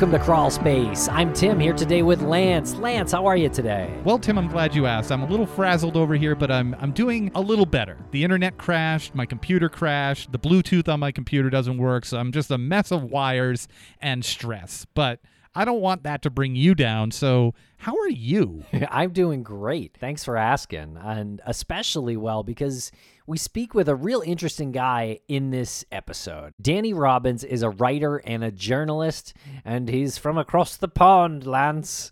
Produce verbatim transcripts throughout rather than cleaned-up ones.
Welcome to Crawl Space. I'm Tim, here today with Lance. Lance, how are you today? Well, Tim, I'm glad you asked. I'm a little frazzled over here, but I'm I'm doing a little better. The internet crashed, my computer crashed, the Bluetooth on my computer doesn't work, so I'm just a mess of wires and stress. But I don't want that to bring you down, so how are you? I'm doing great. Thanks for asking, and especially well because we speak with a real interesting guy in this episode. Danny Robins is a writer and a journalist, and he's from across the pond, Lance.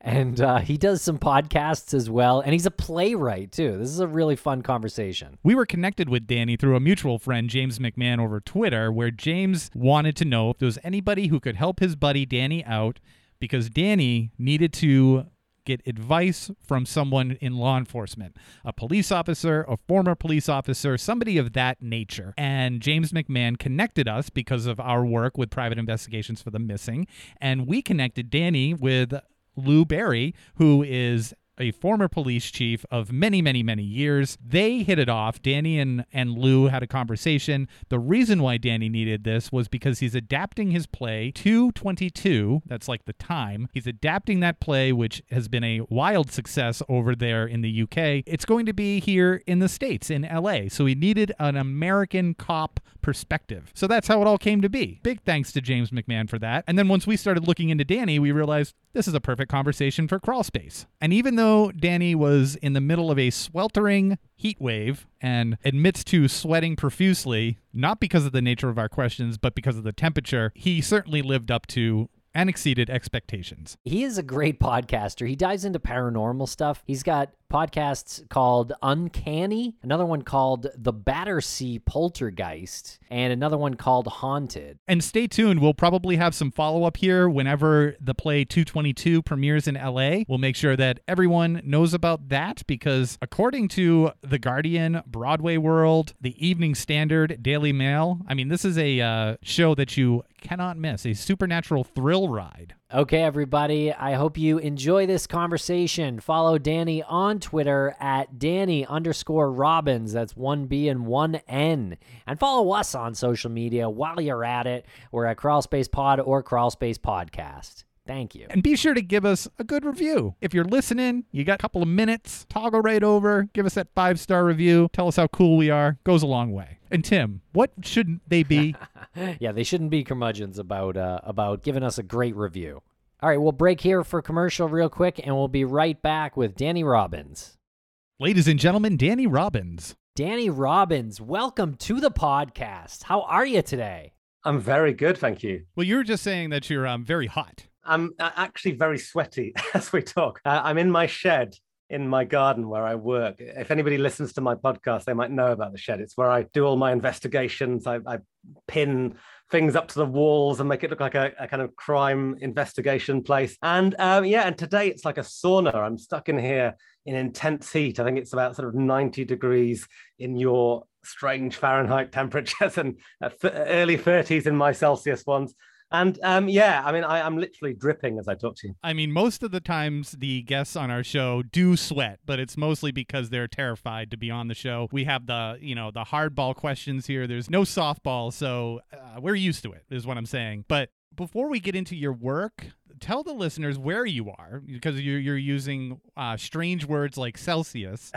And uh, he does some podcasts as well, and he's a playwright, too. This is a really fun conversation. We were connected with Danny through a mutual friend, James McMahon, over Twitter, where James wanted to know if there was anybody who could help his buddy Danny out, because Danny needed to get advice from someone in law enforcement, a police officer, a former police officer, somebody of that nature. And James McMahon connected us because of our work with Private Investigations for the Missing, and we connected Danny with Lou Barry, who is a former police chief of many, many, many years. They hit it off. Danny and, and Lou had a conversation. The reason why Danny needed this was because he's adapting his play, two twenty-two, that's like the time. He's adapting that play, which has been a wild success over there in the U K. It's going to be here in the States, in L A, so he needed an American cop perspective. So that's how it all came to be. Big thanks to James McMahon for that. And then once we started looking into Danny, we realized this is a perfect conversation for Crawl Space. And even though Danny was in the middle of a sweltering heat wave and admits to sweating profusely, not because of the nature of our questions, but because of the temperature, he certainly lived up to and exceeded expectations. He is a great podcaster. He dives into paranormal stuff. He's got podcasts called Uncanny, another one called The Battersea Poltergeist, and another one called Haunted. And stay tuned. We'll probably have some follow-up here whenever the play two twenty-two premieres in L A. We'll make sure that everyone knows about that because according to The Guardian, Broadway World, The Evening Standard, Daily Mail, I mean, this is a uh, show that you cannot miss, a supernatural thrill ride. Okay, everybody, I hope you enjoy this conversation. Follow Danny on Twitter at Danny underscore Robins. That's one B and one N. And follow us on social media while you're at it. We're at Crawl Space Pod or Crawl Space Podcast. Thank you. And be sure to give us a good review. If you're listening, you got a couple of minutes, toggle right over, give us that five-star review, tell us how cool we are. Goes a long way. And Tim, what shouldn't they be? Yeah, they shouldn't be curmudgeons about, uh, about giving us a great review. All right, we'll break here for commercial real quick, and we'll be right back with Danny Robins. Ladies and gentlemen, Danny Robins. Danny Robins, welcome to the podcast. How are you today? I'm very good, thank you. Well, you were just saying that you're um, very hot. I'm actually very sweaty as we talk. Uh, I'm in my shed in my garden where I work. If anybody listens to my podcast, they might know about the shed. It's where I do all my investigations. I, I pin things up to the walls and make it look like a, a kind of crime investigation place. And um, yeah, and today it's like a sauna. I'm stuck in here in intense heat. I think it's about sort of ninety degrees in your strange Fahrenheit temperatures and uh, th- early thirties in my Celsius ones. And um, yeah, I mean, I, I'm literally dripping as I talk to you. I mean, most of the times the guests on our show do sweat, but it's mostly because they're terrified to be on the show. We have the, you know, the hardball questions here. There's no softball, so uh, we're used to it is what I'm saying. But before we get into your work, tell the listeners where you are, because you're, you're using uh, strange words like Celsius,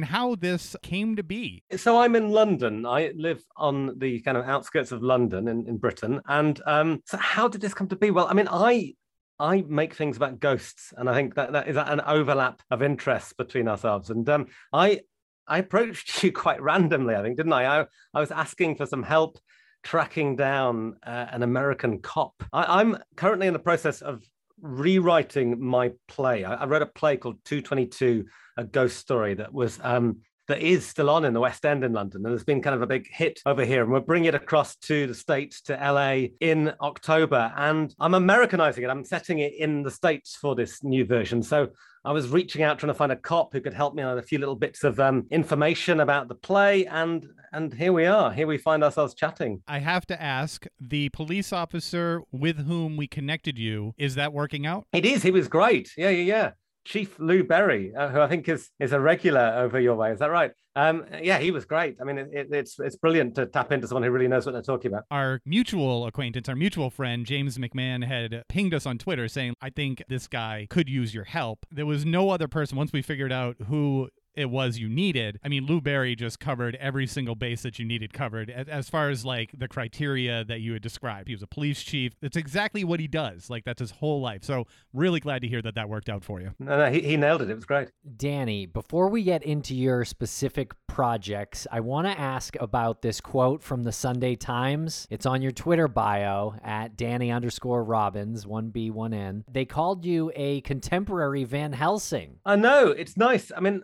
and how this came to be. So I'm in London. I live on the kind of outskirts of London in, in Britain. And um, so how did this come to be? Well, I mean, I... I make things about ghosts, and I think that, that is an overlap of interests between ourselves. And um, I I approached you quite randomly, I think, didn't I? I, I was asking for some help tracking down uh, an American cop. I, I'm currently in the process of rewriting my play. I, I wrote a play called two twenty-two, a ghost story that was um, that is still on in the West End in London, and there's been kind of a big hit over here. And we're bringing it across to the States, to L A in October. And I'm Americanizing it. I'm setting it in the States for this new version. So I was reaching out, trying to find a cop who could help me on a few little bits of um, information about the play. And and here we are. Here we find ourselves chatting. I have to ask, the police officer with whom we connected you, is that working out? It is. He was great. Yeah, yeah, yeah. Chief Lou Barry, uh, who I think is is a regular over your way. Is that right? Um, yeah, he was great. I mean, it, it, it's it's brilliant to tap into someone who really knows what they're talking about. Our mutual acquaintance, our mutual friend, James McMahon, had pinged us on Twitter saying, I think this guy could use your help. There was no other person, once we figured out who it was you needed. I mean, Lou Barry just covered every single base that you needed covered as far as like the criteria that you had described. He was a police chief. That's exactly what he does. Like, that's his whole life. So really glad to hear that that worked out for you. No, no, he, he nailed it. It was great. Danny, before we get into your specific projects, I want to ask about this quote from the Sunday Times. It's on your Twitter bio at Danny underscore Robins, one B, one N. They called you a contemporary Van Helsing. I know. It's nice. I mean,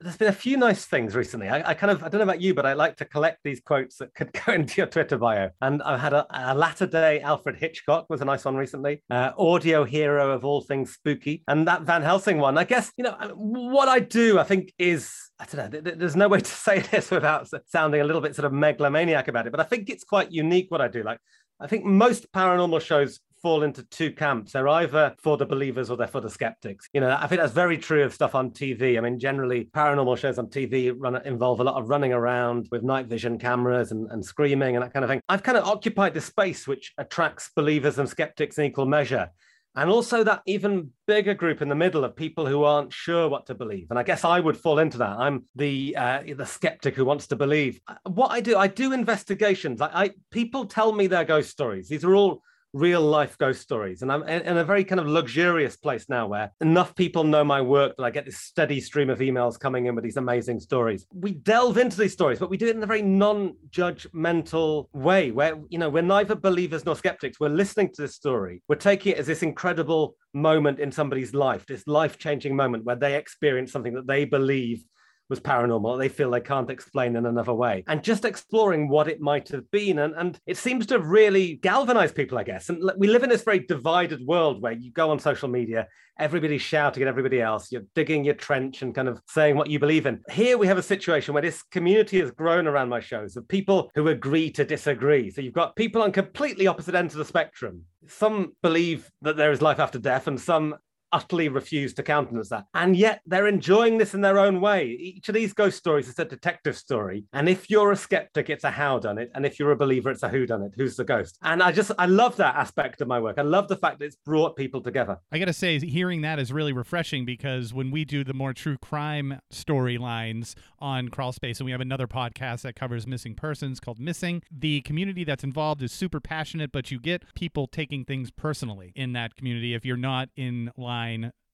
there's been a few nice things recently. I, I kind of, I don't know about you, but I like to collect these quotes that could go into your Twitter bio. And I've had a, a latter-day Alfred Hitchcock was a nice one recently. Uh, audio hero of all things spooky. And that Van Helsing one, I guess, you know, what I do, I think is, I don't know, th- there's no way to say this without sounding a little bit sort of megalomaniac about it. But I think it's quite unique what I do. Like, I think most paranormal shows fall into two camps. They're either for the believers or they're for the skeptics. You know, I think that's very true of stuff on T V. I mean, generally, paranormal shows on T V run, involve a lot of running around with night vision cameras and, and screaming and that kind of thing. I've kind of occupied the space which attracts believers and skeptics in equal measure. And also that even bigger group in the middle of people who aren't sure what to believe. And I guess I would fall into that. I'm the uh, the skeptic who wants to believe. What I do, I do investigations. I, I people tell me their ghost stories. These are all real life ghost stories. And I'm in a very kind of luxurious place now where enough people know my work that I get this steady stream of emails coming in with these amazing stories. We delve into these stories, but we do it in a very non-judgmental way where, you know, we're neither believers nor skeptics. We're listening to this story. We're taking it as this incredible moment in somebody's life, this life-changing moment where they experience something that they believe was paranormal, they feel they can't explain in another way, and just exploring what it might have been. And, and it seems to really galvanize people, I guess. And we live in this very divided world where you go on social media, everybody's shouting at everybody else, you're digging your trench and kind of saying what you believe in. Here we have a situation where this community has grown around my shows of people who agree to disagree. So you've got people on completely opposite ends of the spectrum. Some believe that there is life after death and some utterly refuse to countenance that. And yet they're enjoying this in their own way. Each of these ghost stories is a detective story. And if you're a skeptic, it's a howdunit. And if you're a believer, it's a whodunit. Who's the ghost? And I just, I love that aspect of my work. I love the fact that it's brought people together. I got to say, hearing that is really refreshing because when we do the more true crime storylines on Crawl Space, and we have another podcast that covers missing persons called Missing, the community that's involved is super passionate, but you get people taking things personally in that community if you're not in line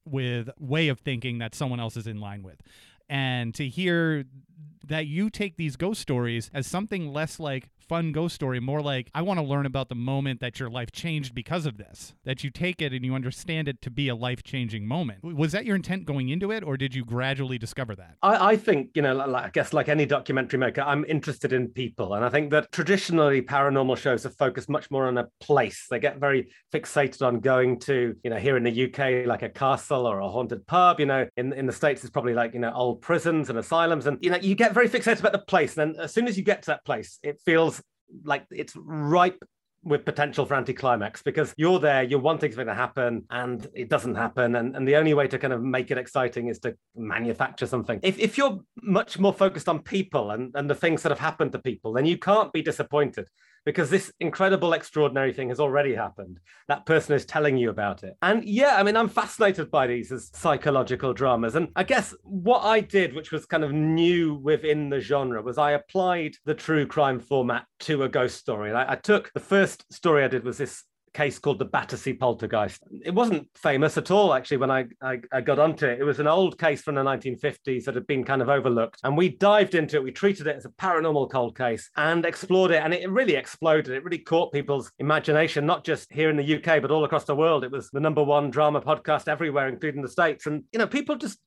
with way of thinking that someone else is in line with. And to hear that you take these ghost stories as something less like fun ghost story, more like, I want to learn about the moment that your life changed because of this, that you take it and you understand it to be a life-changing moment. Was that your intent going into it, or did you gradually discover that? I, I think, you know, like, I guess like any documentary maker, I'm interested in people. And I think that traditionally paranormal shows are focused much more on a place. They get very fixated on going to, you know, here in the U K, like a castle or a haunted pub, you know, in, in the States, it's probably like, you know, old prisons and asylums. And, you know, you get very fixated about the place. And then as soon as you get to that place, it feels like it's ripe with potential for anticlimax because you're there, you're wanting something to happen and it doesn't happen. And, and the only way to kind of make it exciting is to manufacture something. If, if you're much more focused on people and, and the things that have happened to people, then you can't be disappointed because this incredible, extraordinary thing has already happened. That person is telling you about it. And yeah, I mean, I'm fascinated by these as psychological dramas. And I guess what I did, which was kind of new within the genre, was I applied the true crime format to a ghost story. And I, I took the first story I did was this case called the Battersea Poltergeist. It wasn't famous at all, actually, when I, I, I got onto it. It was an old case from the nineteen fifties that had been kind of overlooked. And we dived into it. We treated it as a paranormal cold case and explored it. And it really exploded. It really caught people's imagination, not just here in the U K, but all across the world. It was the number one drama podcast everywhere, including the States. And, you know, people just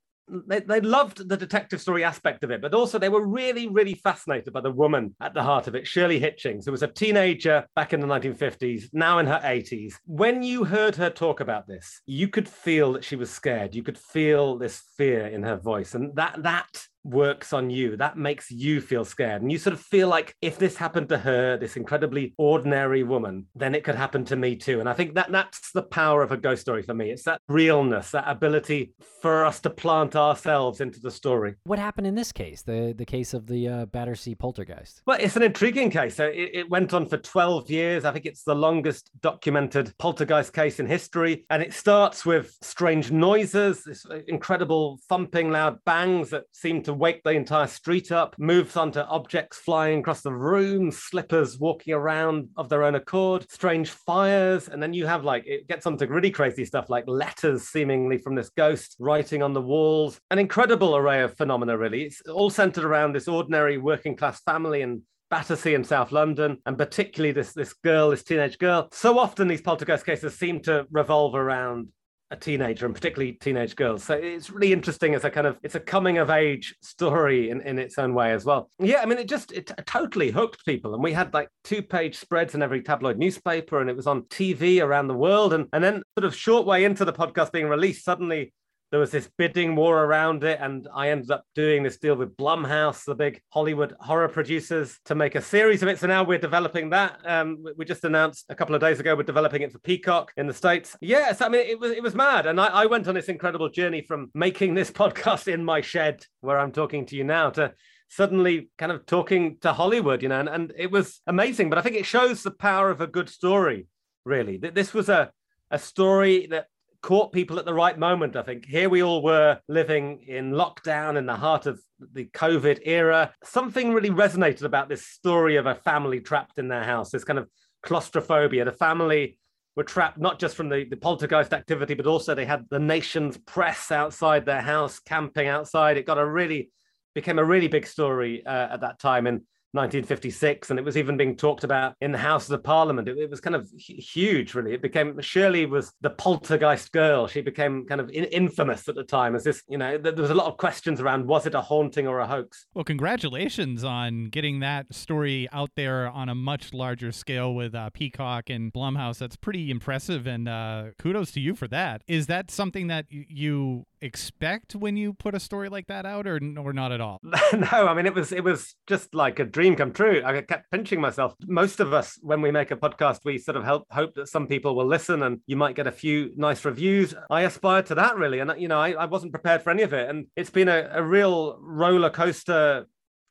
They, they loved the detective story aspect of it, but also they were really, really fascinated by the woman at the heart of it, Shirley Hitchings, who was a teenager back in the nineteen fifties, now in her eighties. When you heard her talk about this, you could feel that she was scared. You could feel this fear in her voice. And that that works on you. That makes you feel scared. And you sort of feel like if this happened to her, this incredibly ordinary woman, then it could happen to me too. And I think that that's the power of a ghost story for me. It's that realness, that ability for us to plant ourselves into the story. What happened in this case, the, the case of the uh, Battersea Poltergeist? Well, it's an intriguing case. So it, it went on for twelve years. I think it's the longest documented poltergeist case in history. And it starts with strange noises, this incredible thumping, loud bangs that seem to wake the entire street up, moves onto objects flying across the room, slippers walking around of their own accord, strange fires, and then you have like, it gets onto really crazy stuff like letters seemingly from this ghost, writing on the walls, an incredible array of phenomena really. It's all centered around this ordinary working class family and Battersea in South London, and particularly this, this girl, this teenage girl. So often these poltergeist cases seem to revolve around a teenager, and particularly teenage girls. So it's really interesting as a kind of, it's a coming of age story in, in its own way as well. Yeah, I mean, it just, it totally hooked people. And we had like two page spreads in every tabloid newspaper, and it was on T V around the world. And, and then sort of short way into the podcast being released, suddenly there was this bidding war around it, and I ended up doing this deal with Blumhouse, the big Hollywood horror producers, to make a series of it. So now we're developing that. Um, we just announced a couple of days ago we're developing it for Peacock in the States. Yes, I mean, it was it was mad. And I, I went on this incredible journey from making this podcast in my shed, where I'm talking to you now, to suddenly kind of talking to Hollywood, you know, and, and it was amazing. But I think it shows the power of a good story, really. This was a, a story that caught people at the right moment, I think. Here we all were living in lockdown in the heart of the COVID era. Something really resonated about this story of a family trapped in their house, this kind of claustrophobia. The family were trapped not just from the, the poltergeist activity, but also they had the nation's press outside their house, camping outside. It got a really, became a really big story uh, at that time in nineteen fifty-six, and it was even being talked about in the Houses of Parliament. It, it was kind of huge, really. It became, Shirley was the poltergeist girl. She became kind of in, infamous at the time as this, you know, th- there was a lot of questions around, was it a haunting or a hoax? Well, congratulations on getting that story out there on a much larger scale with uh, Peacock and Blumhouse. That's pretty impressive, and uh, kudos to you for that. Is that something that y- you... expect when you put a story like that out, or or not at all? No, I mean, it was it was just like a dream come true. I kept pinching myself. Most of us, when we make a podcast, we sort of help, hope that some people will listen, and you might get a few nice reviews. I aspired to that, really, and you know, I, I wasn't prepared for any of it, and it's been a, a real roller coaster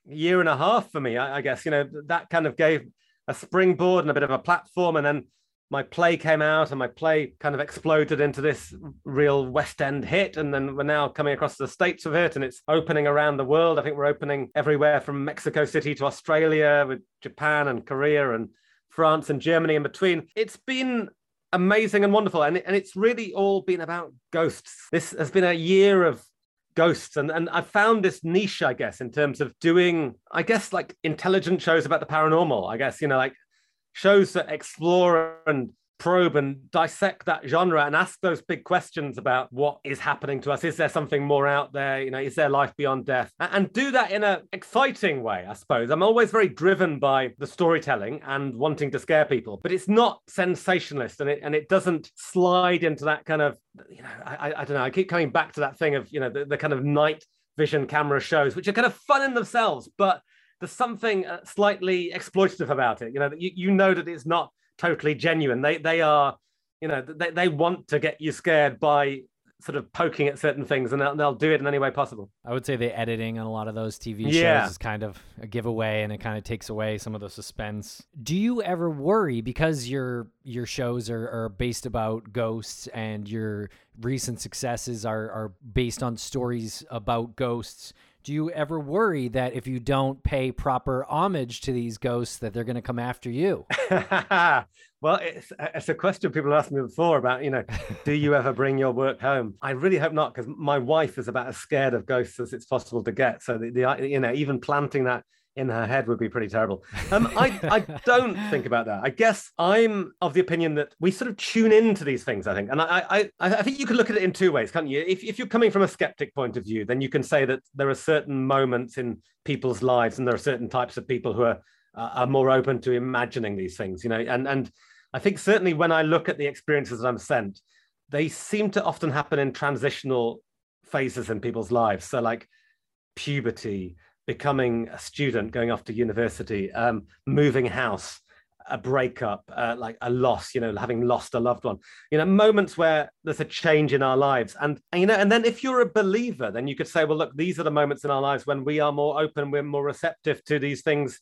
year and a half for me, I, I guess. You know, that kind of gave a springboard and a bit of a platform, and then my play came out, and my play kind of exploded into this real West End hit. And then we're now coming across the States with it, and it's opening around the world. I think we're opening everywhere from Mexico City to Australia, with Japan and Korea and France and Germany in between. It's been amazing and wonderful. And, and it's really all been about ghosts. This has been a year of ghosts. And, and I found this niche, I guess, in terms of doing, I guess, like intelligent shows about the paranormal, I guess, you know, like shows that explore and probe and dissect that genre and ask those big questions about what is happening to us. Is there something more out there? You know, is there life beyond death? And do that in an exciting way, I suppose. I'm always very driven by the storytelling and wanting to scare people, but it's not sensationalist, and it and it doesn't slide into that kind of, you know, I, I don't know, I keep coming back to that thing of, you know, the, the kind of night vision camera shows, which are kind of fun in themselves, but there's something slightly exploitative about it. You know, you, you know that it's not totally genuine. They they are, you know, they, they want to get you scared by sort of poking at certain things, and they'll, they'll do it in any way possible. I would say the editing on a lot of those T V shows yeah. is kind of a giveaway, and it kind of takes away some of the suspense. Do you ever worry, because your your shows are, are based about ghosts, and your recent successes are are based on stories about ghosts, do you ever worry that if you don't pay proper homage to these ghosts, that they're going to come after you? Well, it's, it's a question people asked me before about, you know, do you ever bring your work home? I really hope not, because my wife is about as scared of ghosts as it's possible to get. So, the, the you know, even planting that in her head would be pretty terrible. Um, I, I don't think about that. I guess I'm of the opinion that we sort of tune into these things, I think. And I, I, I think you can look at it in two ways, can't you? If, if you're coming from a skeptic point of view, then you can say that there are certain moments in people's lives, and there are certain types of people who are uh, are more open to imagining these things, you know, and and. I think certainly when I look at the experiences that I'm sent, they seem to often happen in transitional phases in people's lives. So like puberty, becoming a student, going off to university, um, moving house, a breakup, uh, like a loss, you know, having lost a loved one, you know, moments where there's a change in our lives. And, and, you know, and then if you're a believer, then you could say, well, look, these are the moments in our lives when we are more open, we're more receptive to these things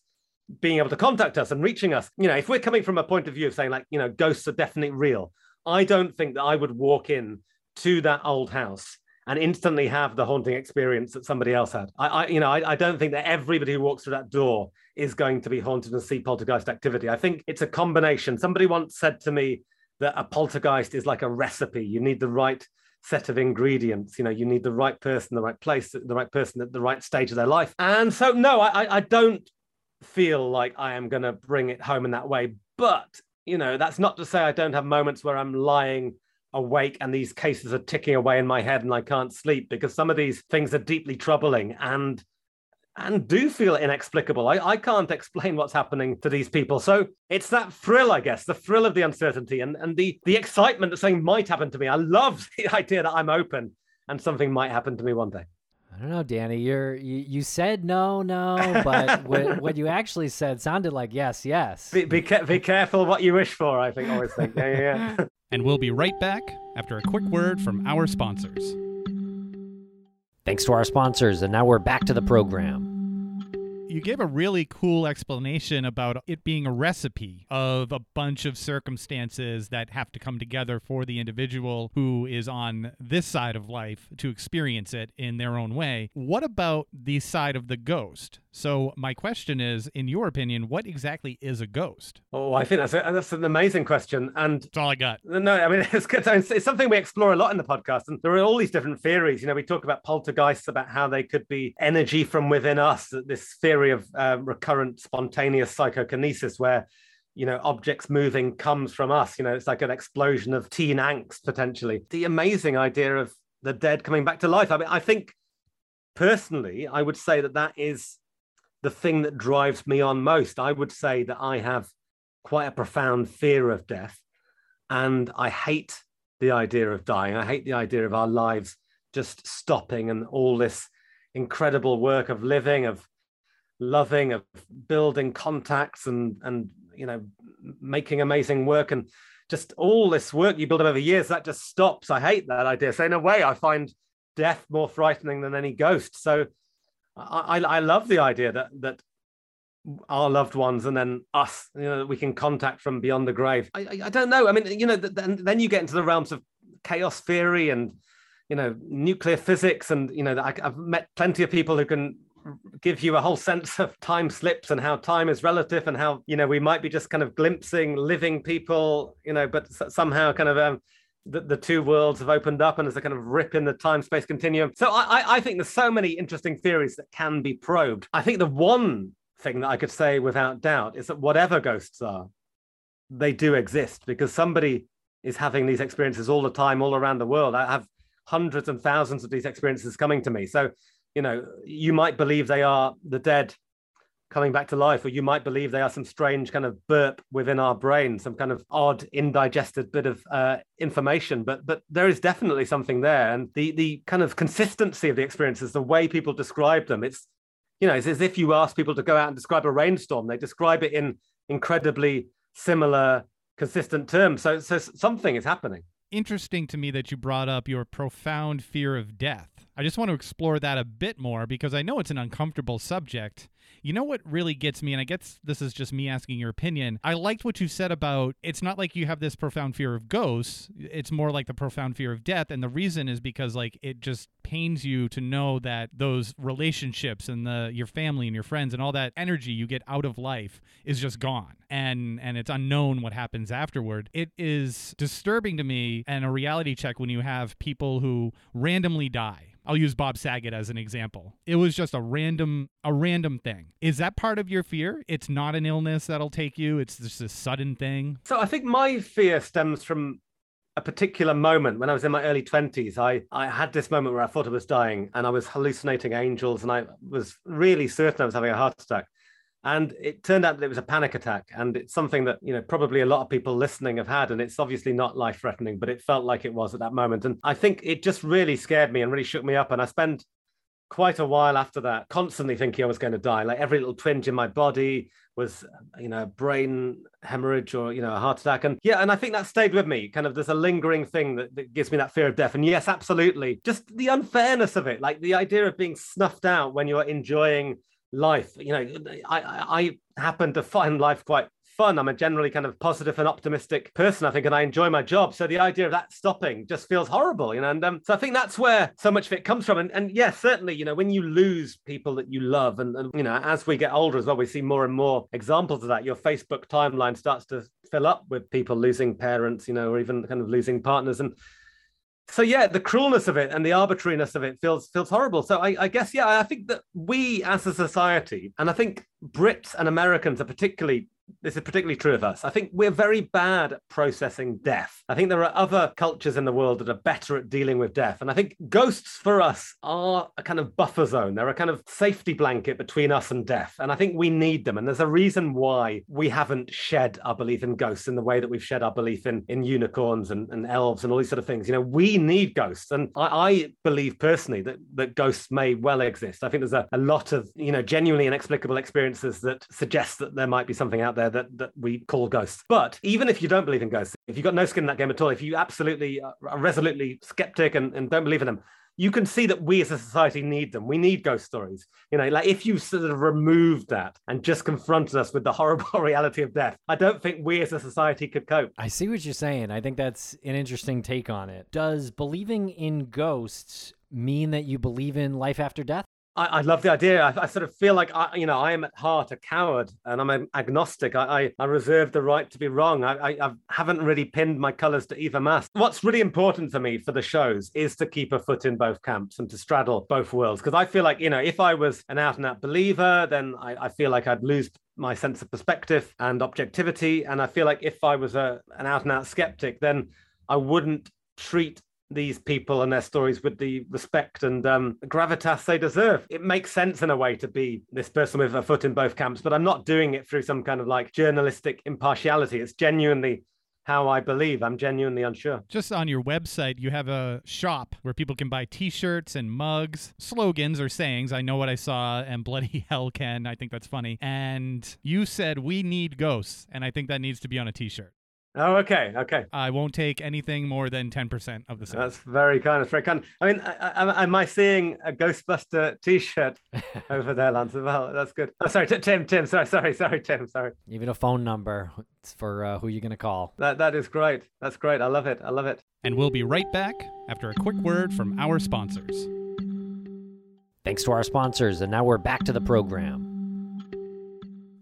being able to contact us and reaching us. You know, if we're coming from a point of view of saying, like, you know, ghosts are definitely real, I don't think that I would walk in to that old house and instantly have the haunting experience that somebody else had. I, I you know, I, I don't think that everybody who walks through that door is going to be haunted and see poltergeist activity. I think it's a combination. Somebody once said to me that a poltergeist is like a recipe. You need the right set of ingredients. You know, you need the right person, the right place, the right person at the right stage of their life. And so, no, I, I don't feel like I am going to bring it home in that way. But, you know, that's not to say I don't have moments where I'm lying awake and these cases are ticking away in my head and I can't sleep, because some of these things are deeply troubling and and do feel inexplicable. I, I can't explain what's happening to these people. So it's that thrill, I guess, the thrill of the uncertainty and, and the, the excitement that something might happen to me. I love the idea that I'm open and something might happen to me one day. I don't know, Danny, you're, you you said no, no, but what, what you actually said sounded like yes, yes. Be, be, be careful what you wish for, I think, I always think. Yeah, yeah, yeah. And we'll be right back after a quick word from our sponsors. Thanks to our sponsors, and now we're back to the program. You gave a really cool explanation about it being a recipe of a bunch of circumstances that have to come together for the individual who is on this side of life to experience it in their own way. What about the side of the ghost? So my question is, in your opinion, what exactly is a ghost? Oh, I think that's a, that's an amazing question. And that's all I got. No, I mean, it's, good. It's something we explore a lot in the podcast. And there are all these different theories. You know, we talk about poltergeists, about how they could be energy from within us, this theory of uh, recurrent spontaneous psychokinesis where, you know, objects moving comes from us. You know, it's like an explosion of teen angst, potentially. The amazing idea of the dead coming back to life. I mean, I think personally, I would say that that is the thing that drives me on most. I would say that I have quite a profound fear of death, and I hate the idea of dying. I hate the idea of our lives just stopping and all this incredible work of living, of loving, of building contacts and, and you know, making amazing work, and just all this work you build up over years, that just stops. I hate that idea. So in a way, I find death more frightening than any ghost. So I, I love the idea that that our loved ones and then us, you know, we can contact from beyond the grave. I, I, I don't know. I mean, you know, then then you get into the realms of chaos theory and, you know, nuclear physics, and you know, I, I've met plenty of people who can give you a whole sense of time slips and how time is relative and how, you know, we might be just kind of glimpsing living people, you know, but somehow kind of um, the, the two worlds have opened up and there's a kind of rip in the time-space continuum. So I, I think there's so many interesting theories that can be probed. I think the one thing that I could say without doubt is that whatever ghosts are, they do exist, because somebody is having these experiences all the time, all around the world. I have hundreds and thousands of these experiences coming to me. So, you know, you might believe they are the dead coming back to life, or you might believe they are some strange kind of burp within our brain, some kind of odd, indigested bit of uh, information. But but there is definitely something there. And the the kind of consistency of the experiences, the way people describe them, it's, you know, it's as if you ask people to go out and describe a rainstorm. They describe it in incredibly similar, consistent terms. So, so something is happening. Interesting to me that you brought up your profound fear of death. I just want to explore that a bit more, because I know it's an uncomfortable subject. You know what really gets me, and I guess this is just me asking your opinion, I liked what you said about it's not like you have this profound fear of ghosts, it's more like the profound fear of death, and the reason is because, like, it just pains you to know that those relationships and the your family and your friends and all that energy you get out of life is just gone, and, and it's unknown what happens afterward. It is disturbing to me, and a reality check, when you have people who randomly die. I'll use Bob Saget as an example. It was just a random a random thing. Is that part of your fear? It's not an illness that'll take you. It's just a sudden thing. So I think my fear stems from a particular moment. When I was in my early twenties, I, I had this moment where I thought I was dying and I was hallucinating angels, and I was really certain I was having a heart attack. And it turned out that it was a panic attack, and it's something that, you know, probably a lot of people listening have had, and it's obviously not life-threatening, but it felt like it was at that moment. And I think it just really scared me and really shook me up. And I spend quite a while after that, constantly thinking I was going to die. Like every little twinge in my body was, you know, brain hemorrhage or, you know, a heart attack. And yeah, and I think that stayed with me. Kind of there's a lingering thing that, that gives me that fear of death. And yes, absolutely. Just the unfairness of it, like the idea of being snuffed out when you're enjoying life. You know, I, I, I happen to find life quite fun. I'm a generally kind of positive and optimistic person, I think, and I enjoy my job. So the idea of that stopping just feels horrible, you know. And um, so I think that's where so much of it comes from. And, and yes, yeah, certainly, you know, when you lose people that you love, and, and, you know, as we get older as well, we see more and more examples of that. Your Facebook timeline starts to fill up with people losing parents, you know, or even kind of losing partners. And so, yeah, the cruelness of it and the arbitrariness of it feels feels horrible. So I, I guess, yeah, I think that we as a society, and I think Brits and Americans are particularly This is particularly true of us. I think we're very bad at processing death. I think there are other cultures in the world that are better at dealing with death. And I think ghosts for us are a kind of buffer zone. They're a kind of safety blanket between us and death. And I think we need them. And there's a reason why we haven't shed our belief in ghosts in the way that we've shed our belief in, in unicorns and, and elves and all these sort of things. You know, we need ghosts. And I, I believe personally that, that ghosts may well exist. I think there's a, a lot of, you know, genuinely inexplicable experiences that suggest that there might be something out there There that, that we call ghosts. But even if you don't believe in ghosts, if you've got no skin in that game at all, if you absolutely are resolutely skeptic and, and don't believe in them, you can see that we as a society need them. We need ghost stories. You know, like if you sort of removed that and just confronted us with the horrible reality of death, I don't think we as a society could cope. I see what you're saying. I think that's an interesting take on it. Does believing in ghosts mean that you believe in life after death? I, I love the idea. I, I sort of feel like, I, you know, I am at heart a coward and I'm an agnostic. I, I, I reserve the right to be wrong. I, I, I haven't really pinned my colours to either mast. What's really important for me for the shows is to keep a foot in both camps and to straddle both worlds. Because I feel like, you know, if I was an out and out believer, then I, I feel like I'd lose my sense of perspective and objectivity. And I feel like if I was a, an out and out sceptic, then I wouldn't treat these people and their stories with the respect and um, gravitas they deserve. It makes sense in a way to be this person with a foot in both camps, but I'm not doing it through some kind of like journalistic impartiality. It's genuinely how I believe. I'm genuinely unsure. Just on your website, you have a shop where people can buy t-shirts and mugs, slogans or sayings. I know what I saw and bloody hell, Ken. I think that's funny. And you said we need ghosts. And I think that needs to be on a t-shirt. Oh, okay, okay. I won't take anything more than ten percent of the sale. That's very kind. That's very kind. I mean, I, I, am I seeing a Ghostbuster T-shirt over there, Lance? Well, that's good. Oh, sorry, t- Tim, Tim. Sorry, sorry, sorry, Tim. Sorry. Even a phone number for uh, who you're going to call. That That is great. That's great. I love it. I love it. And we'll be right back after a quick word from our sponsors. Thanks to our sponsors. And now we're back to the program.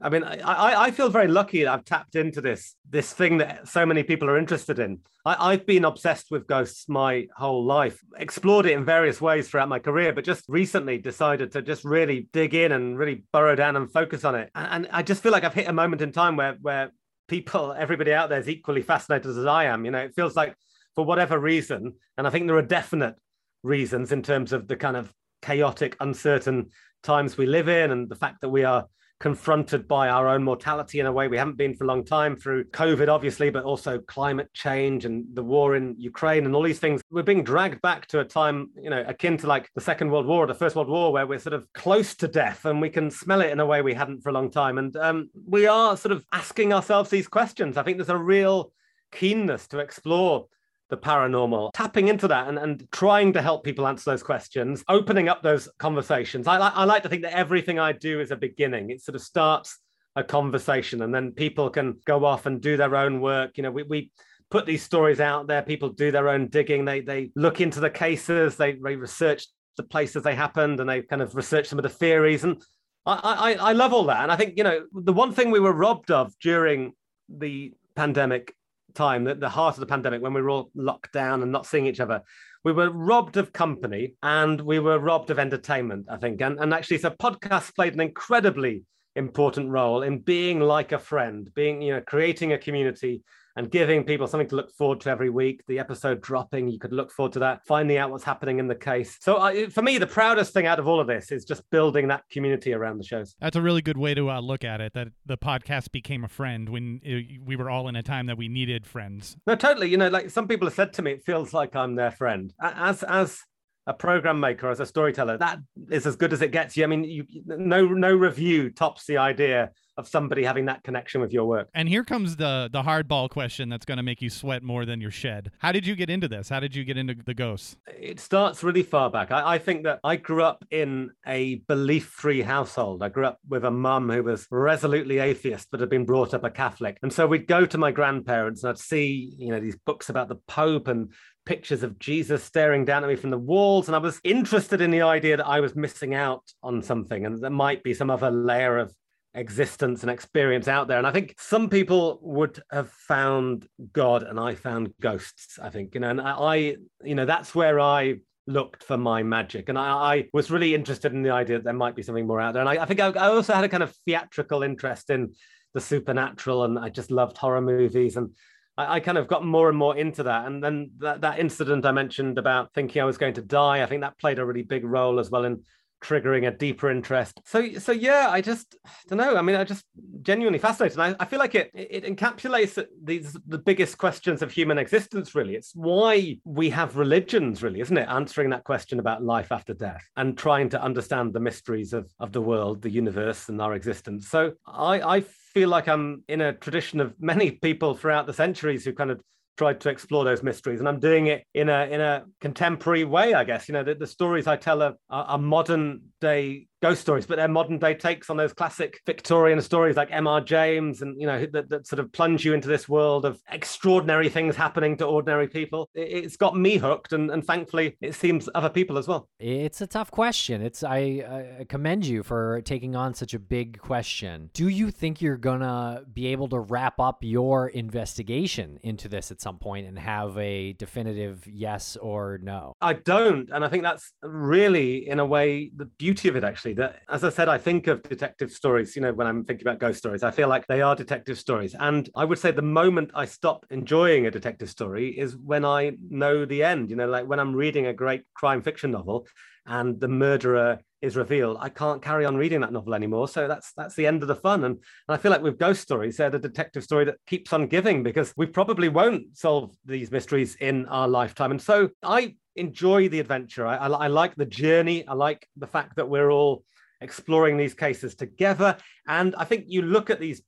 I mean, I, I feel very lucky that I've tapped into this, this thing that so many people are interested in. I, I've been obsessed with ghosts my whole life, explored it in various ways throughout my career, but just recently decided to just really dig in and really burrow down and focus on it. And, and I just feel like I've hit a moment in time where where people, everybody out there is equally fascinated as I am. You know, it feels like for whatever reason, and I think there are definite reasons in terms of the kind of chaotic, uncertain times we live in and the fact that we are confronted by our own mortality in a way we haven't been for a long time through COVID, obviously, but also climate change and the war in Ukraine and all these things. We're being dragged back to a time, you know, akin to like the Second World War or the First World War, where we're sort of close to death and we can smell it in a way we hadn't for a long time. And um, we are sort of asking ourselves these questions. I think there's a real keenness to explore the paranormal, tapping into that and, and trying to help people answer those questions, opening up those conversations. I, I like to think that everything I do is a beginning. It sort of starts a conversation and then people can go off and do their own work. You know, we, we put these stories out there. People do their own digging. They, they look into the cases. They, they research the places they happened and they kind of research some of the theories. And I, I, I love all that. And I think, you know, the one thing we were robbed of during the pandemic time, that the heart of the pandemic, when we were all locked down and not seeing each other, we were robbed of company and we were robbed of entertainment, I think. And, and actually, so podcasts played an incredibly important role in being like a friend, being, you know, creating a community and giving people something to look forward to every week. The episode dropping, you could look forward to that, finding out what's happening in the case. So uh, for me, the proudest thing out of all of this is just building that community around the shows. That's a really good way to uh, look at it, that the podcast became a friend when it, we were all in a time that we needed friends. No, totally. You know, like some people have said to me, it feels like I'm their friend. As as a program maker, as a storyteller, that is as good as it gets you. I mean, you, no no review tops the idea of somebody having that connection with your work. And here comes the the hardball question that's going to make you sweat more than your shed. How did you get into this? How did you get into the ghosts? It starts really far back. I, I think that I grew up in a belief-free household. I grew up with a mum who was resolutely atheist, but had been brought up a Catholic. And so we'd go to my grandparents and I'd see, you know, these books about the Pope and pictures of Jesus staring down at me from the walls. And I was interested in the idea that I was missing out on something and there might be some other layer of existence and experience out there. And I think some people would have found God and I found ghosts, I think, you know, and I, you know, that's where I looked for my magic. And I, I was really interested in the idea that there might be something more out there. And I, I think I, I also had a kind of theatrical interest in the supernatural, and I just loved horror movies. And I kind of got more and more into that. And then that, that incident I mentioned about thinking I was going to die, I think that played a really big role as well in triggering a deeper interest. So, so yeah, I just I don't know. I mean, I just genuinely fascinated. And I, I feel like it it encapsulates these the biggest questions of human existence, really. It's why we have religions, really, isn't it? Answering that question about life after death and trying to understand the mysteries of, of the world, the universe, and our existence. So I, I feel like I'm in a tradition of many people throughout the centuries who kind of tried to explore those mysteries, and I'm doing it in a in a contemporary way, I guess. You know, the, the stories I tell are, are modern day ghost stories, but they're modern day takes on those classic Victorian stories like M R James, and you know, that, that sort of plunge you into this world of extraordinary things happening to ordinary people. It, it's got me hooked, and, and thankfully, it seems other people as well. It's a tough question. It's I, I commend you for taking on such a big question. Do you think you're gonna be able to wrap up your investigation into this at some point and have a definitive yes or no? I don't, and I think that's really, in a way, the beauty of it, actually. That, as I said, I think of detective stories, you know, when I'm thinking about ghost stories, I feel like they are detective stories. And I would say the moment I stop enjoying a detective story is when I know the end, you know, like when I'm reading a great crime fiction novel and the murderer is revealed, I can't carry on reading that novel anymore. So that's that's the end of the fun. And, and I feel like with ghost stories, they're the detective story that keeps on giving, because we probably won't solve these mysteries in our lifetime. And so I enjoy the adventure. I, I, I like the journey. I like the fact that we're all exploring these cases together. And I think you look at these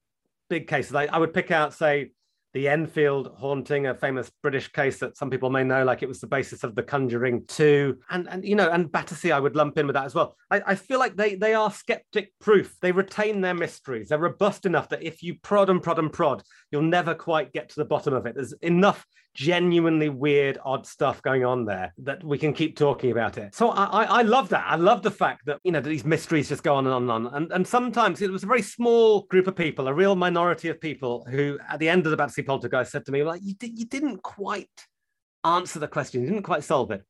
big cases. I, I would pick out, say, the Enfield haunting, a famous British case that some people may know, like it was the basis of The Conjuring two. And, and you know, and Battersea, I would lump in with that as well. I, I feel like they they are skeptic proof. They retain their mysteries. They're robust enough that if you prod and prod and prod, you'll never quite get to the bottom of it. There's enough genuinely weird, odd stuff going on there that we can keep talking about it. So I, I, I love that. I love the fact that, you know, these mysteries just go on and on and on. And, and sometimes it was a very small group of people, a real minority of people who, at the end of the Battersea Poltergeist, said to me, like, you, di- you didn't quite answer the question. You didn't quite solve it.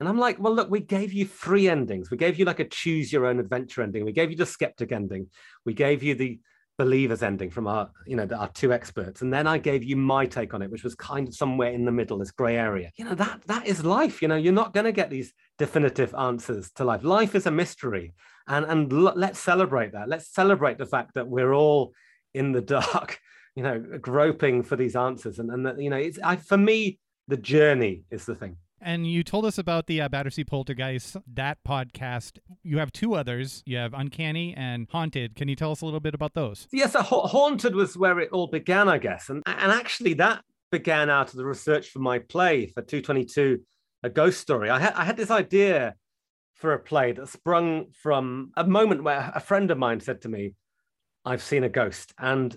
And I'm like, well, look, we gave you three endings. We gave you like a choose your own adventure ending. We gave you the skeptic ending. We gave you the believer's ending from our, you know, our two experts. And then I gave you my take on it, which was kind of somewhere in the middle, this gray area. You know, that that is life. You know, you're not going to get these definitive answers to life. Life is a mystery. And, and l- let's celebrate that. Let's celebrate the fact that we're all in the dark, you know, groping for these answers. And, and that, you know, it's I, for me, the journey is the thing. And you told us about the uh, Battersea Poltergeist, that podcast. You have two others. You have Uncanny and Haunted. Can you tell us a little bit about those? Yes, uh, Haunted was where it all began, I guess. And, and actually that began out of the research for my play for two twenty-two, A Ghost Story. I had, I had this idea for a play that sprung from a moment where a friend of mine said to me, I've seen a ghost. And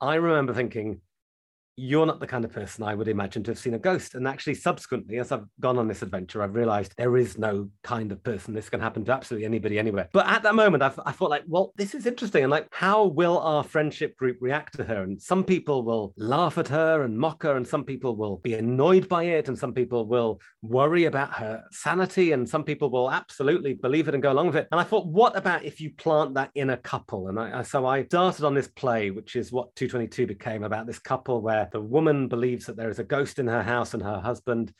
I remember thinking, you're not the kind of person I would imagine to have seen a ghost. And actually, subsequently, as I've gone on this adventure, I've realized there is no kind of person. This can happen to absolutely anybody anywhere. But at that moment, I've, I thought, like, well, this is interesting. And like, how will our friendship group react to her? And some people will laugh at her and mock her. And some people will be annoyed by it. And some people will worry about her sanity. And some people will absolutely believe it and go along with it. And I thought, what about if you plant that in a couple? And I, I, so I started on this play, which is what two twenty-two became about, this couple where the woman believes that there is a ghost in her house and her husband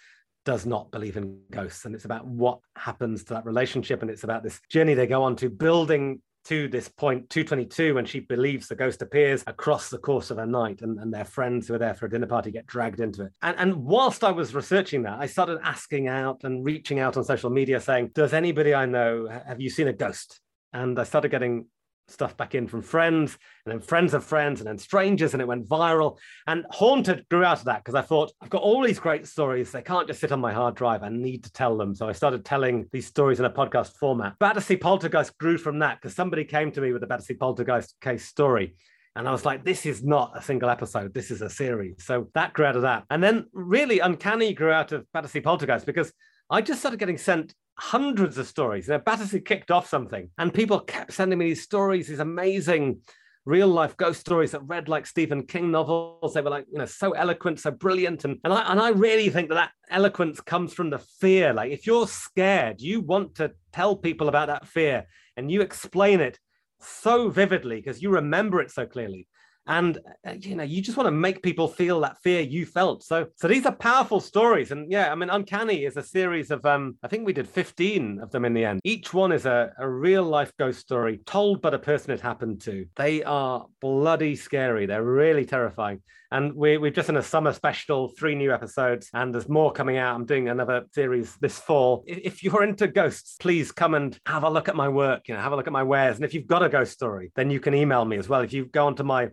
does not believe in ghosts. And it's about what happens to that relationship. And it's about this journey they go on to building to this point, two twenty-two, when she believes the ghost appears across the course of a night, and, and their friends who are there for a dinner party get dragged into it. And, and whilst I was researching that, I started asking out and reaching out on social media saying, does anybody I know, have you seen a ghost? And I started getting stuff back in from friends, and then friends of friends, and then strangers, and it went viral. And Haunted grew out of that, because I thought, I've got all these great stories, they can't just sit on my hard drive, I need to tell them. So I started telling these stories in a podcast format. Battersea Poltergeist grew from that, because somebody came to me with a Battersea Poltergeist case story, and I was like, this is not a single episode, this is a series. So that grew out of that. And then really Uncanny grew out of Battersea Poltergeist, because I just started getting sent hundreds of stories. Now, Battersea kicked off something, and people kept sending me these stories, these amazing real-life ghost stories that read like Stephen King novels. They were like, you know, so eloquent, so brilliant. And, and, I, and I really think that that eloquence comes from the fear. Like, if you're scared, you want to tell people about that fear, and you explain it so vividly because you remember it so clearly. And, you know, you just want to make people feel that fear you felt. So so these are powerful stories. And yeah, I mean, Uncanny is a series of, um, I think we did fifteen of them in the end. Each one is a, a real life ghost story told by the person it happened to. They are bloody scary. They're really terrifying. And we, we've just done a summer special, three new episodes, and there's more coming out. I'm doing another series this fall. If you're into ghosts, please come and have a look at my work, you know, have a look at my wares. And if you've got a ghost story, then you can email me as well. If you go onto my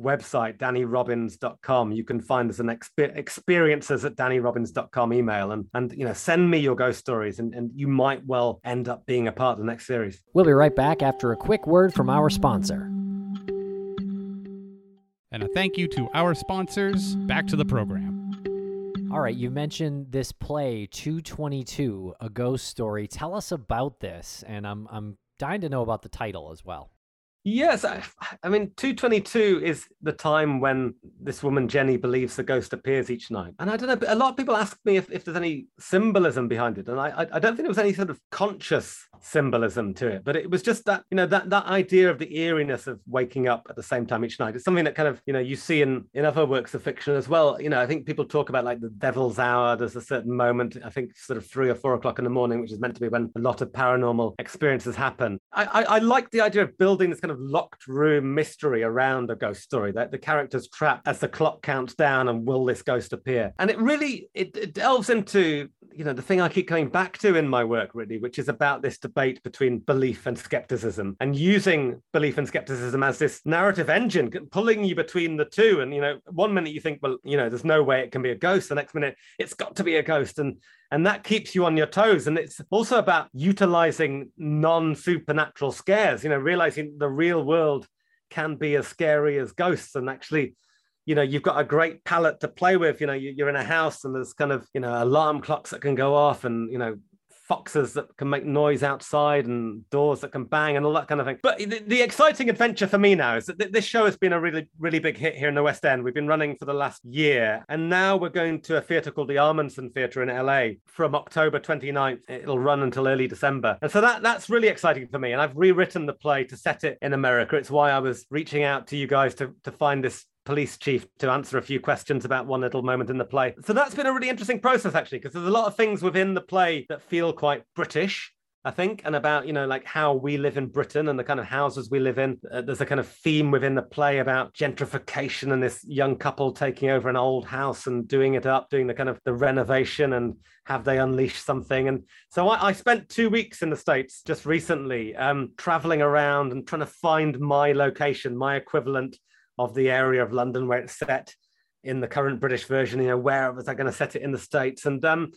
website, danny robins dot com, you can find us an exp- experiences at danny robins dot com email, and and you know, send me your ghost stories, and, and you might well end up being a part of the next series. We'll be right back after a quick word from our sponsor. And a thank you to our sponsors. Back to the program. All right, you mentioned this play two twenty-two, A Ghost Story. Tell us about this, and I'm I'm dying to know about the title as well. Yes, I, I mean, two twenty-two is the time when this woman, Jenny, believes the ghost appears each night. And I don't know, a lot of people ask me if, if there's any symbolism behind it. And I, I don't think there was any sort of conscious symbolism to it, but it was just that, you know, that, that idea of the eeriness of waking up at the same time each night. It's something that kind of, you know, you see in, in other works of fiction as well. You know, I think people talk about like the devil's hour. There's a certain moment, I think sort of three or four o'clock in the morning, which is meant to be when a lot of paranormal experiences happen. I, I, I like the idea of building this kind of locked room mystery around a ghost story, that the character's trapped as the clock counts down, and will this ghost appear? And it really it, it delves into, you know, the thing I keep coming back to in my work really, which is about this debate between belief and skepticism, and using belief and skepticism as this narrative engine pulling you between the two. And you know, one minute you think, well, you know, there's no way it can be a ghost, the next minute it's got to be a ghost. And And that keeps you on your toes. And it's also about utilizing non-supernatural scares, you know, realizing the real world can be as scary as ghosts. And actually, you know, you've got a great palette to play with. You know, you're in a house and there's kind of, you know, alarm clocks that can go off, and, you know, foxes that can make noise outside, and doors that can bang, and all that kind of thing. But the, the exciting adventure for me now is that th- this show has been a really, really big hit here in the West End. We've been running for the last year, and now we're going to a theatre called the Amundsen Theatre in L A from October twenty-ninth. It'll run until early December. And so that that's really exciting for me. And I've rewritten the play to set it in America. It's why I was reaching out to you guys to, to find this police chief to answer a few questions about one little moment in the play. So that's been a really interesting process, actually, because there's a lot of things within the play that feel quite British, I think, and about, you know, like how we live in Britain and the kind of houses we live in. Uh, there's a kind of theme within the play about gentrification and this young couple taking over an old house and doing it up, doing the kind of the renovation, and have they unleashed something? And so I, I spent two weeks in the States just recently, um, traveling around and trying to find my location, my equivalent of the area of London where it's set in the current British version. You know, where was I going to set it in the States? And um,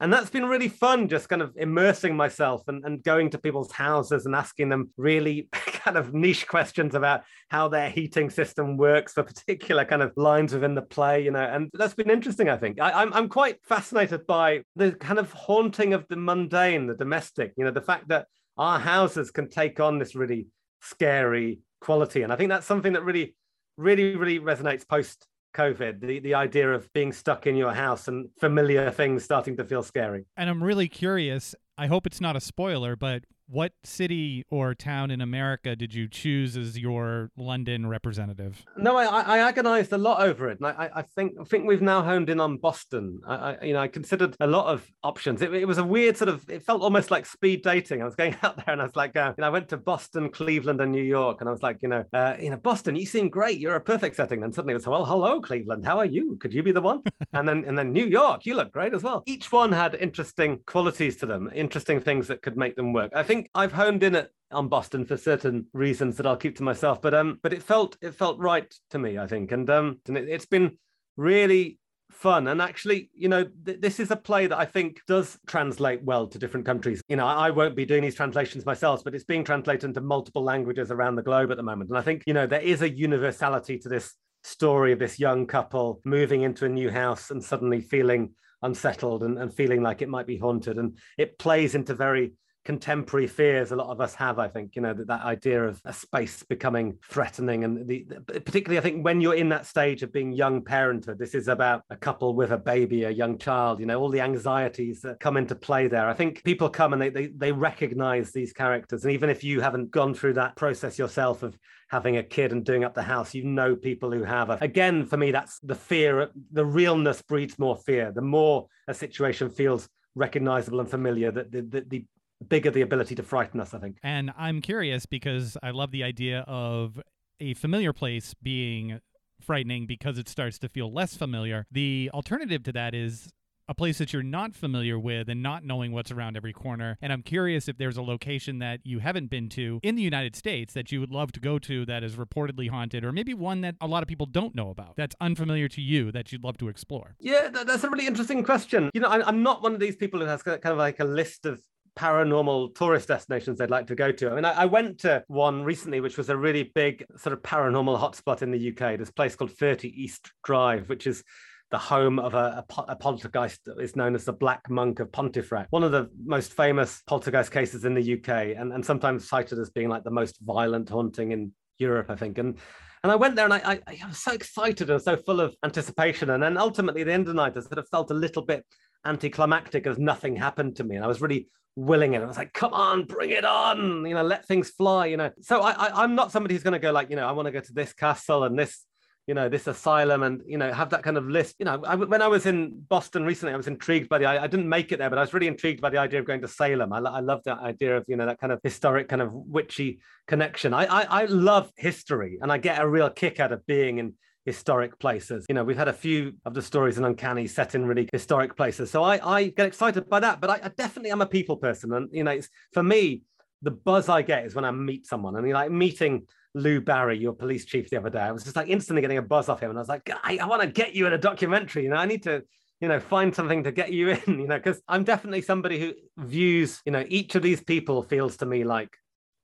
and that's been really fun, just kind of immersing myself and, and going to people's houses and asking them really kind of niche questions about how their heating system works for particular kind of lines within the play, you know. And that's been interesting, I think. I, I'm, I'm quite fascinated by the kind of haunting of the mundane, the domestic, you know, the fact that our houses can take on this really scary quality. And I think that's something that really really, really resonates post-COVID, the, the idea of being stuck in your house and familiar things starting to feel scary. And I'm really curious, I hope it's not a spoiler, but What city or town in America did you choose as your London representative? No, I, I agonized a lot over it. And I, I think I think we've now honed in on Boston. I, I you know, I considered a lot of options. It, it was a weird sort of, it felt almost like speed dating. I was going out there and I was like, uh, you know, I went to Boston, Cleveland, and New York. And I was like, you know, uh, you know, Boston, you seem great. You're a perfect setting. And suddenly it was, well, hello, Cleveland. How are you? Could you be the one? and then and then New York, you look great as well. Each one had interesting qualities to them, interesting things that could make them work. I think I've honed in at on Boston for certain reasons that I'll keep to myself, but um, but it felt it felt right to me, I think, and um, and it, it's been really fun. And actually, you know, th- this is a play that I think does translate well to different countries. You know, I-, I won't be doing these translations myself, but it's being translated into multiple languages around the globe at the moment. And I think, you know, there is a universality to this story of this young couple moving into a new house and suddenly feeling unsettled and, and feeling like it might be haunted, and it plays into very contemporary fears a lot of us have, I think, you know, that, that idea of a space becoming threatening. And the, the particularly, I think, when you're in that stage of being young parenthood, this is about a couple with a baby, a young child, you know, all the anxieties that come into play there. I think people come and they they, they recognize these characters. And even if you haven't gone through that process yourself of having a kid and doing up the house, you know people who have a, again, for me, that's the fear. The realness breeds more fear. The more a situation feels recognizable and familiar, that the, the, the bigger the ability to frighten us, I think. And I'm curious because I love the idea of a familiar place being frightening because it starts to feel less familiar. The alternative to that is a place that you're not familiar with and not knowing what's around every corner. And I'm curious if there's a location that you haven't been to in the United States that you would love to go to that is reportedly haunted, or maybe one that a lot of people don't know about, that's unfamiliar to you, that you'd love to explore. Yeah, that's a really interesting question. You know, I'm not one of these people who has kind of like a list of paranormal tourist destinations they'd like to go to. I mean, I, I went to one recently, which was a really big sort of paranormal hotspot in the U K, this place called thirty East Drive, which is the home of a, a, a poltergeist that is known as the Black Monk of Pontefract, one of the most famous poltergeist cases in the U K, and, and sometimes cited as being like the most violent haunting in Europe, I think. And and I went there and I, I, I was so excited and so full of anticipation. And then ultimately, at the end of the night, I sort of felt a little bit anticlimactic as nothing happened to me. And I was really willing it. I was like, come on, bring it on, you know, let things fly, you know. So I, I, I'm not somebody who's going to go like, you know, I want to go to this castle and this, you know, this asylum and, you know, have that kind of list. You know, I, when I was in Boston recently, I was intrigued by the, I, I didn't make it there, but I was really intrigued by the idea of going to Salem. I, I love that idea of, you know, that kind of historic kind of witchy connection. I, I, I love history and I get a real kick out of being in historic places. You know, we've had a few of the stories in Uncanny set in really historic places. So I, I get excited by that, but I, I definitely am a people person. And, you know, it's, for me, the buzz I get is when I meet someone. And, you know, like meeting Lou Barry, your police chief, the other day, I was just like instantly getting a buzz off him. And I was like, I, I want to get you in a documentary. You know, I need to, you know, find something to get you in, you know, because I'm definitely somebody who views, you know, each of these people feels to me like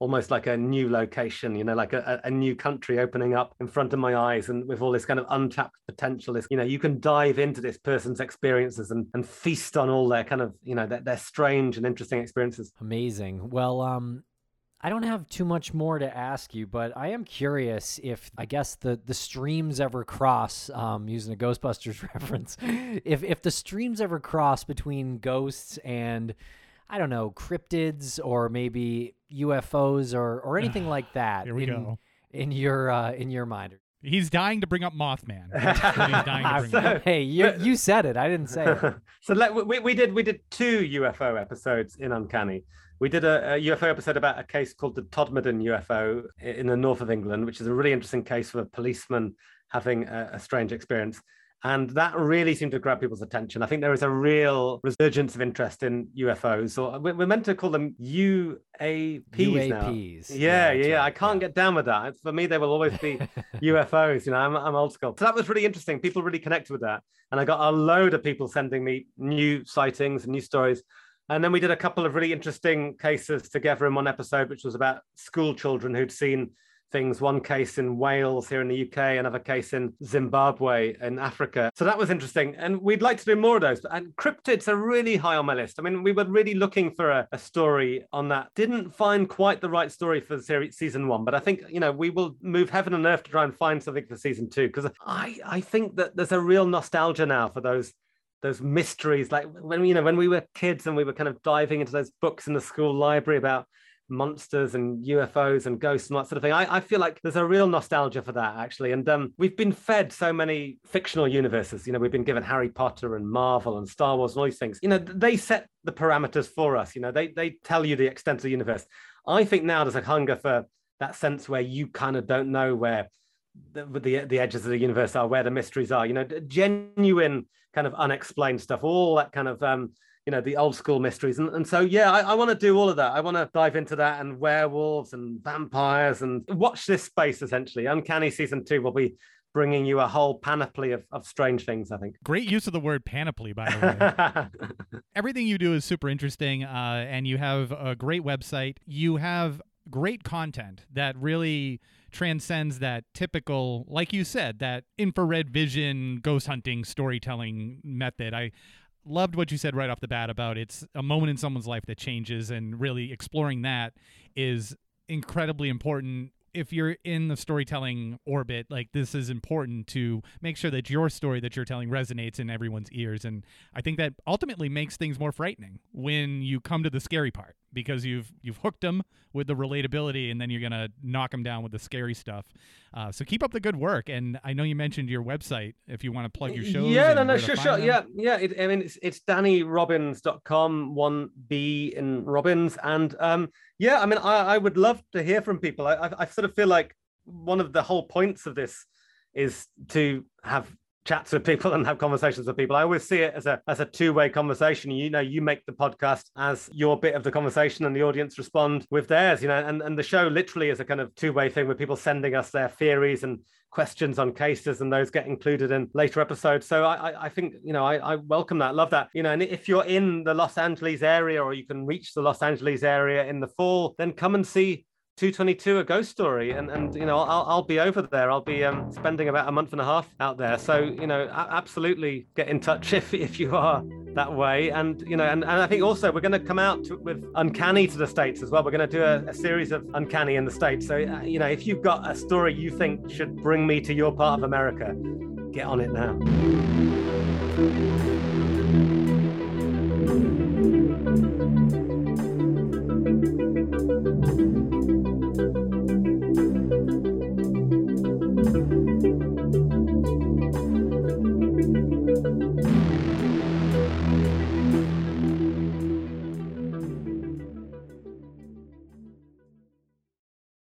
almost like a new location, you know, like a, a new country opening up in front of my eyes and with all this kind of untapped potential. Is, you know, you can dive into this person's experiences and, and feast on all their kind of, you know, their, their strange and interesting experiences. Amazing. Well, um, I don't have too much more to ask you, but I am curious if, I guess, the, the streams ever cross, um, using a Ghostbusters reference, if if the streams ever cross between ghosts and, I don't know, cryptids or maybe U F Os or, or anything like that. Here we in, go. In your uh, in your mind. He's dying to bring up Mothman. He's dying to bring so, up. Hey, you you said it. I didn't say it. So let, we we did we did two U F O episodes in Uncanny. We did a, a U F O episode about a case called the Todmorden U F O in the north of England, which is a really interesting case of a policeman having a, a strange experience. And that really seemed to grab people's attention. I think there is a real resurgence of interest in U F Os, or we're meant to call them U A Ps now. U A Ps. Yeah, yeah, yeah. Right. I can't yeah. get down with that. For me, they will always be U F Os. You know, I'm, I'm old school. So that was really interesting. People really connected with that. And I got a load of people sending me new sightings and new stories. And then we did a couple of really interesting cases together in one episode, which was about school children who'd seen things, one case in Wales here in the U K, another case in Zimbabwe in Africa. So that was interesting. And we'd like to do more of those. And cryptids are really high on my list. I mean, we were really looking for a, a story on that. Didn't find quite the right story for series, season one, but I think, you know, we will move heaven and earth to try and find something for season two, because I, I think that there's a real nostalgia now for those those mysteries. Like when, you know, when we were kids and we were kind of diving into those books in the school library about monsters and U F Os and ghosts and that sort of thing. I, I feel like there's a real nostalgia for that, actually. And um, we've been fed so many fictional universes. You know, we've been given Harry Potter and Marvel and Star Wars and all these things. You know, they set the parameters for us. You know, they they tell you the extent of the universe. I think now there's a hunger for that sense where you kind of don't know where the, the the edges of the universe are, where the mysteries are. You know, genuine kind of unexplained stuff, all that kind of... Um, you know, the old school mysteries. And, and so, yeah, I, I want to do all of that. I want to dive into that, and werewolves and vampires, and watch this space, essentially. Uncanny Season two will be bringing you a whole panoply of, of strange things, I think. Great use of the word panoply, by the way. Everything you do is super interesting, uh, and you have a great website. You have great content that really transcends that typical, like you said, that infrared vision, ghost hunting, storytelling method. I loved what you said right off the bat about it's a moment in someone's life that changes, and really exploring that is incredibly important. If you're in the storytelling orbit, like, this is important to make sure that your story that you're telling resonates in everyone's ears. And I think that ultimately makes things more frightening when you come to the scary part, because you've you've hooked them with the relatability, and then you're gonna knock them down with the scary stuff. Uh, so keep up the good work. And I know you mentioned your website. If you want to plug your shows, yeah, no, no, sure, sure, them. yeah, yeah. It, I mean, it's it's danny robins dot com, one B in Robins, and um, yeah, I mean, I, I would love to hear from people. I, I I sort of feel like one of the whole points of this is to have chats with people and have conversations with people. I always see it as a as a two-way conversation. You know, you make the podcast as your bit of the conversation, and the audience respond with theirs, you know, and, and the show literally is a kind of two-way thing, with people sending us their theories and questions on cases, and those get included in later episodes. So I, I think, you know, I, I welcome that, love that. You know, and if you're in the Los Angeles area, or you can reach the Los Angeles area in the fall, then come and see two twenty-two, A Ghost Story, and and you know, I'll I'll be over there. I'll be um, spending about a month and a half out there. So, you know, absolutely get in touch if if you are that way. And you know, and, and I think also we're going to come out to, with Uncanny to the States as well. We're going to do a, a series of Uncanny in the States. So uh, you know, if you've got a story you think should bring me to your part of America, get on it now.